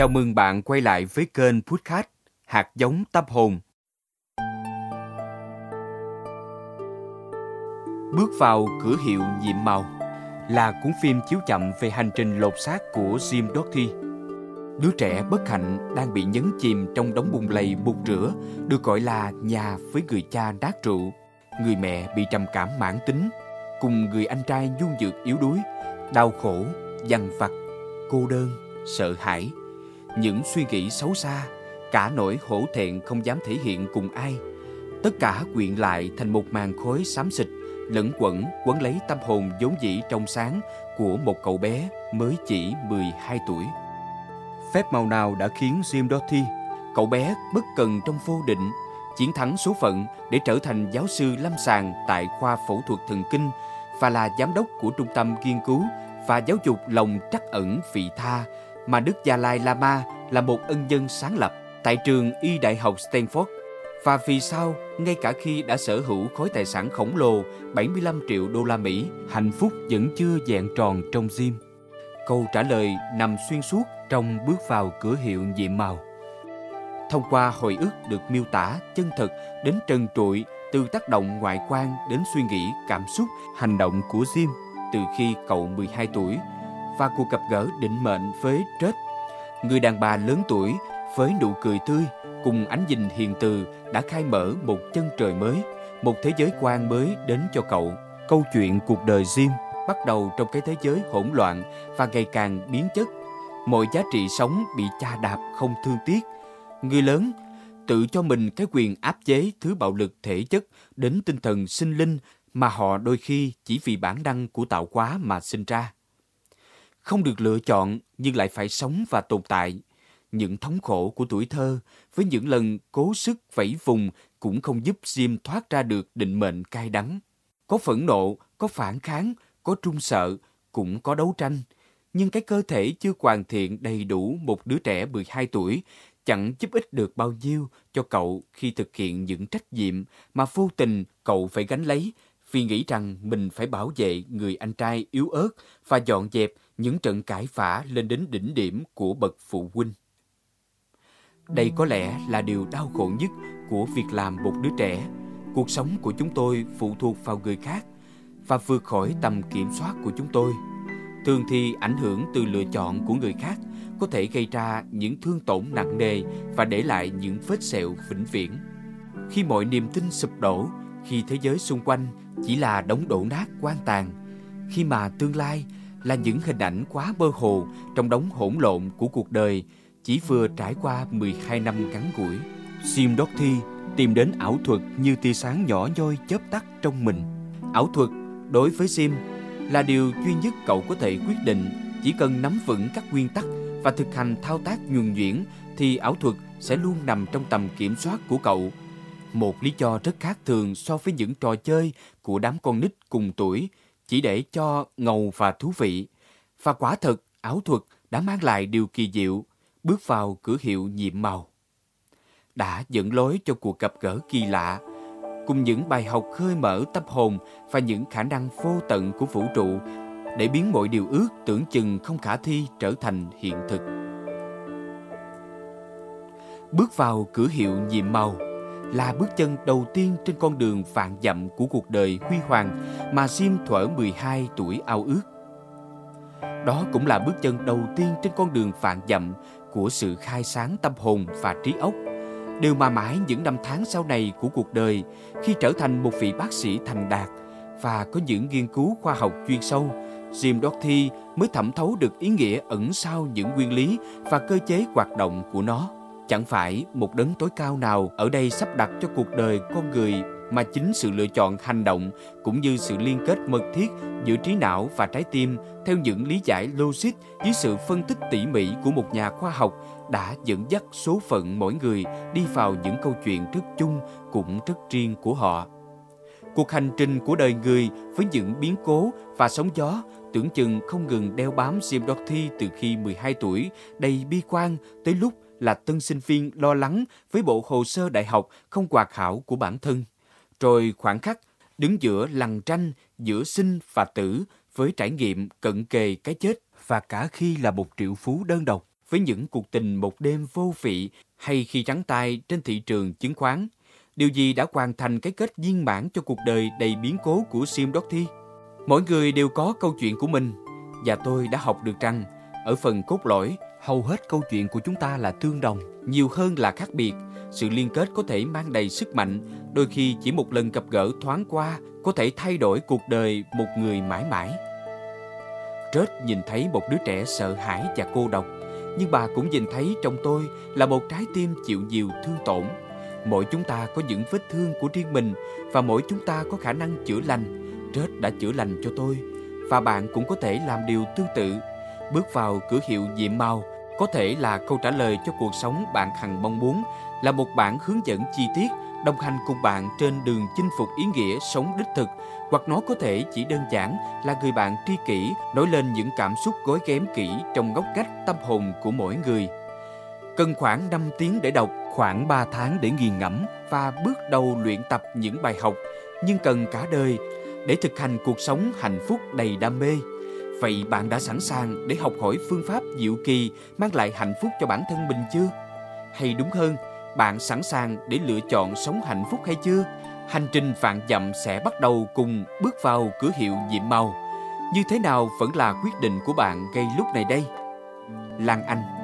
Chào mừng bạn quay lại với kênh podcast Hạt giống tâm hồn. Bước vào cửa hiệu nhiệm màu là cuốn phim chiếu chậm về hành trình lột xác của Jim Doty. Đứa trẻ bất hạnh đang bị nhấn chìm trong đống bùn lầy bột rửa được gọi là nhà, với người cha nát rượu, người mẹ bị trầm cảm mãn tính, cùng người anh trai nhu nhược yếu đuối, đau khổ, dằn vặt, cô đơn, sợ hãi. Những suy nghĩ xấu xa, cả nỗi hổ thẹn không dám thể hiện cùng ai, tất cả quyện lại thành một màn khói xám xịt lẫn quẩn quấn lấy tâm hồn vốn dĩ trong sáng của một cậu bé mới chỉ 12 tuổi. Phép màu nào đã khiến Jim Doty, cậu bé bất cần trong vô định, chiến thắng số phận để trở thành giáo sư lâm sàng tại khoa phẫu thuật thần kinh và là giám đốc của trung tâm nghiên cứu và giáo dục lòng trắc ẩn vị tha mà Đức Dalai Lama là một ân nhân sáng lập tại trường y đại học Stanford? Và vì sao, ngay cả khi đã sở hữu khối tài sản khổng lồ 75 triệu đô la Mỹ, hạnh phúc vẫn chưa vẹn tròn trong Jim? Câu trả lời nằm xuyên suốt trong bước vào cửa hiệu nhiệm màu. Thông qua hồi ức được miêu tả chân thực đến trần trụi, từ tác động ngoại quan đến suy nghĩ, cảm xúc, hành động của Jim từ khi cậu 12 tuổi, và cuộc gặp gỡ định mệnh với Trết, người đàn bà lớn tuổi với nụ cười tươi cùng ánh nhìn hiền từ, đã khai mở một chân trời mới, một thế giới quan mới đến cho cậu. Câu chuyện cuộc đời Jim bắt đầu trong cái thế giới hỗn loạn và ngày càng biến chất. Mọi giá trị sống bị chà đạp không thương tiếc. Người lớn tự cho mình cái quyền áp chế thứ bạo lực thể chất đến tinh thần sinh linh mà họ đôi khi chỉ vì bản năng của tạo hóa mà sinh ra. Không được lựa chọn nhưng lại phải sống và tồn tại. Những thống khổ của tuổi thơ với những lần cố sức vẫy vùng cũng không giúp Jim thoát ra được định mệnh cay đắng. Có phẫn nộ, có phản kháng, có run sợ, cũng có đấu tranh. Nhưng cái cơ thể chưa hoàn thiện đầy đủ một đứa trẻ 12 tuổi chẳng giúp ích được bao nhiêu cho cậu khi thực hiện những trách nhiệm mà vô tình cậu phải gánh lấy, vì nghĩ rằng mình phải bảo vệ người anh trai yếu ớt và dọn dẹp những trận cãi vã lên đến đỉnh điểm của bậc phụ huynh. Đây có lẽ là điều đau khổ nhất của việc làm một đứa trẻ. Cuộc sống của chúng tôi phụ thuộc vào người khác và vượt khỏi tầm kiểm soát của chúng tôi. Thường thì ảnh hưởng từ lựa chọn của người khác có thể gây ra những thương tổn nặng nề và để lại những vết sẹo vĩnh viễn. Khi mọi niềm tin sụp đổ, khi thế giới xung quanh chỉ là đống đổ nát quan tàn, khi mà tương lai là những hình ảnh quá mơ hồ trong đống hỗn lộn của cuộc đời chỉ vừa trải qua 12 năm ngắn ngủi, Jim Doty tìm đến ảo thuật như tia sáng nhỏ nhoi chớp tắt trong mình. Ảo thuật đối với Jim là điều duy nhất cậu có thể quyết định. Chỉ cần nắm vững các nguyên tắc và thực hành thao tác nhuần nhuyễn thì ảo thuật sẽ luôn nằm trong tầm kiểm soát của cậu. Một lý do rất khác thường so với những trò chơi của đám con nít cùng tuổi, chỉ để cho ngầu và thú vị. Và quả thật, ảo thuật đã mang lại điều kỳ diệu. Bước vào cửa hiệu nhiệm màu đã dẫn lối cho cuộc gặp gỡ kỳ lạ, cùng những bài học khơi mở tâm hồn và những khả năng vô tận của vũ trụ để biến mọi điều ước tưởng chừng không khả thi trở thành hiện thực. Bước vào cửa hiệu nhiệm màu là bước chân đầu tiên trên con đường vạn dặm của cuộc đời huy hoàng mà Jim thuở 12 tuổi ao ước. Đó cũng là bước chân đầu tiên trên con đường vạn dặm của sự khai sáng tâm hồn và trí óc, điều mà mãi những năm tháng sau này của cuộc đời, khi trở thành một vị bác sĩ thành đạt và có những nghiên cứu khoa học chuyên sâu, Jim Doty mới thẩm thấu được ý nghĩa ẩn sau những nguyên lý và cơ chế hoạt động của nó. Chẳng phải một đấng tối cao nào ở đây sắp đặt cho cuộc đời con người, mà chính sự lựa chọn hành động cũng như sự liên kết mật thiết giữa trí não và trái tim theo những lý giải logic với sự phân tích tỉ mỉ của một nhà khoa học đã dẫn dắt số phận mỗi người đi vào những câu chuyện rất chung cũng rất riêng của họ. Cuộc hành trình của đời người với những biến cố và sóng gió tưởng chừng không ngừng đeo bám Jim Doty từ khi 12 tuổi, đầy bi quan, tới lúc là tân sinh viên lo lắng với bộ hồ sơ đại học không hoàn hảo của bản thân. Rồi khoảng khắc đứng giữa lằn tranh giữa sinh và tử với trải nghiệm cận kề cái chết, và cả khi là một triệu phú đơn độc với những cuộc tình một đêm vô vị hay khi trắng tay trên thị trường chứng khoán? Điều gì đã hoàn thành cái kết viên mãn cho cuộc đời đầy biến cố của Jim Doty? Mỗi người đều có câu chuyện của mình, và tôi đã học được rằng ở phần cốt lõi, hầu hết câu chuyện của chúng ta là tương đồng, nhiều hơn là khác biệt. Sự liên kết có thể mang đầy sức mạnh, đôi khi chỉ một lần gặp gỡ thoáng qua có thể thay đổi cuộc đời một người mãi mãi. Trết nhìn thấy một đứa trẻ sợ hãi và cô độc, nhưng bà cũng nhìn thấy trong tôi là một trái tim chịu nhiều thương tổn. Mỗi chúng ta có những vết thương của riêng mình và mỗi chúng ta có khả năng chữa lành. Trết đã chữa lành cho tôi, và bạn cũng có thể làm điều tương tự. Bước vào cửa hiệu nhiệm màu có thể là câu trả lời cho cuộc sống bạn hằng mong muốn, là một bản hướng dẫn chi tiết đồng hành cùng bạn trên đường chinh phục ý nghĩa sống đích thực, hoặc nó có thể chỉ đơn giản là người bạn tri kỷ nổi lên những cảm xúc gói ghém kỹ trong góc cách tâm hồn của mỗi người. Cần khoảng 5 tiếng để đọc, khoảng 3 tháng để nghiền ngẫm và bước đầu luyện tập những bài học, nhưng cần cả đời để thực hành cuộc sống hạnh phúc đầy đam mê. Vậy bạn đã sẵn sàng để học hỏi phương pháp diệu kỳ mang lại hạnh phúc cho bản thân mình chưa? Hay đúng hơn, bạn sẵn sàng để lựa chọn sống hạnh phúc hay chưa? Hành trình vạn dặm sẽ bắt đầu cùng bước vào cửa hiệu nhiệm màu. Như thế nào vẫn là quyết định của bạn ngay lúc này đây. Lan Anh.